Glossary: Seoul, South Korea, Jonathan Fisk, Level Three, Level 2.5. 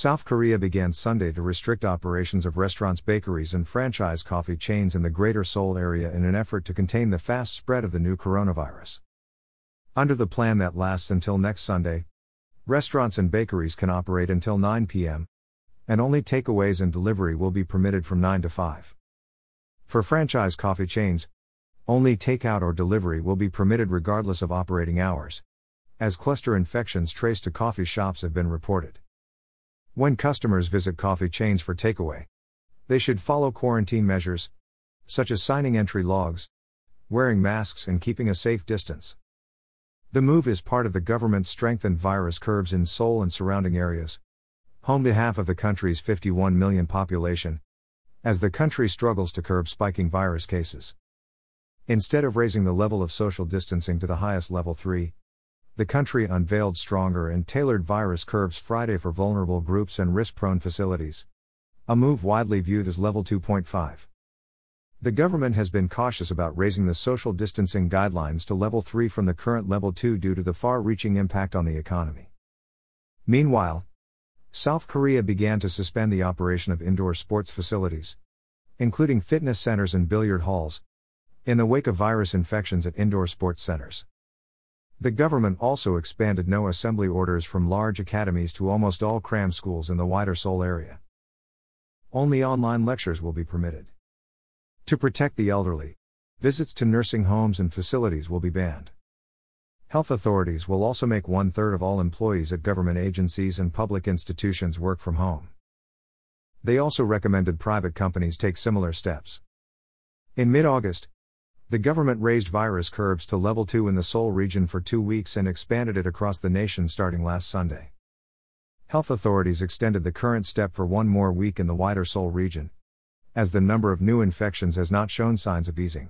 South Korea began Sunday to restrict operations of restaurants, bakeries, and franchise coffee chains in the Greater Seoul area in an effort to contain the fast spread of the new coronavirus. Under the plan that lasts until next Sunday, restaurants and bakeries can operate until 9 p.m., and only takeaways and delivery will be permitted from 9 to 5. For franchise coffee chains, only takeout or delivery will be permitted regardless of operating hours, as cluster infections traced to coffee shops have been reported. When customers visit coffee chains for takeaway, they should follow quarantine measures, such as signing entry logs, wearing masks, and keeping a safe distance. The move is part of the government's strengthened virus curbs in Seoul and surrounding areas, home to half of the country's 51 million population, as the country struggles to curb spiking virus cases. Instead of raising the level of social distancing to the highest Level 3, the country unveiled stronger and tailored virus curbs Friday for vulnerable groups and risk-prone facilities, a move widely viewed as Level 2.5. The government has been cautious about raising the social distancing guidelines to Level 3 from the current Level 2 due to the far-reaching impact on the economy. Meanwhile, South Korea began to suspend the operation of indoor sports facilities, including fitness centers and billiard halls, in the wake of virus infections at indoor sports centers. The government also expanded no assembly orders from large academies to almost all cram schools in the wider Seoul area. Only online lectures will be permitted. To protect the elderly, visits to nursing homes and facilities will be banned. Health authorities will also make 1/3 of all employees at government agencies and public institutions work from home. They also recommended private companies take similar steps. In mid-August, the government raised virus curbs to Level 2 in the Seoul region for 2 weeks and expanded it across the nation starting last Sunday. Health authorities extended the current step for 1 more week in the wider Seoul region, as the number of new infections has not shown signs of easing.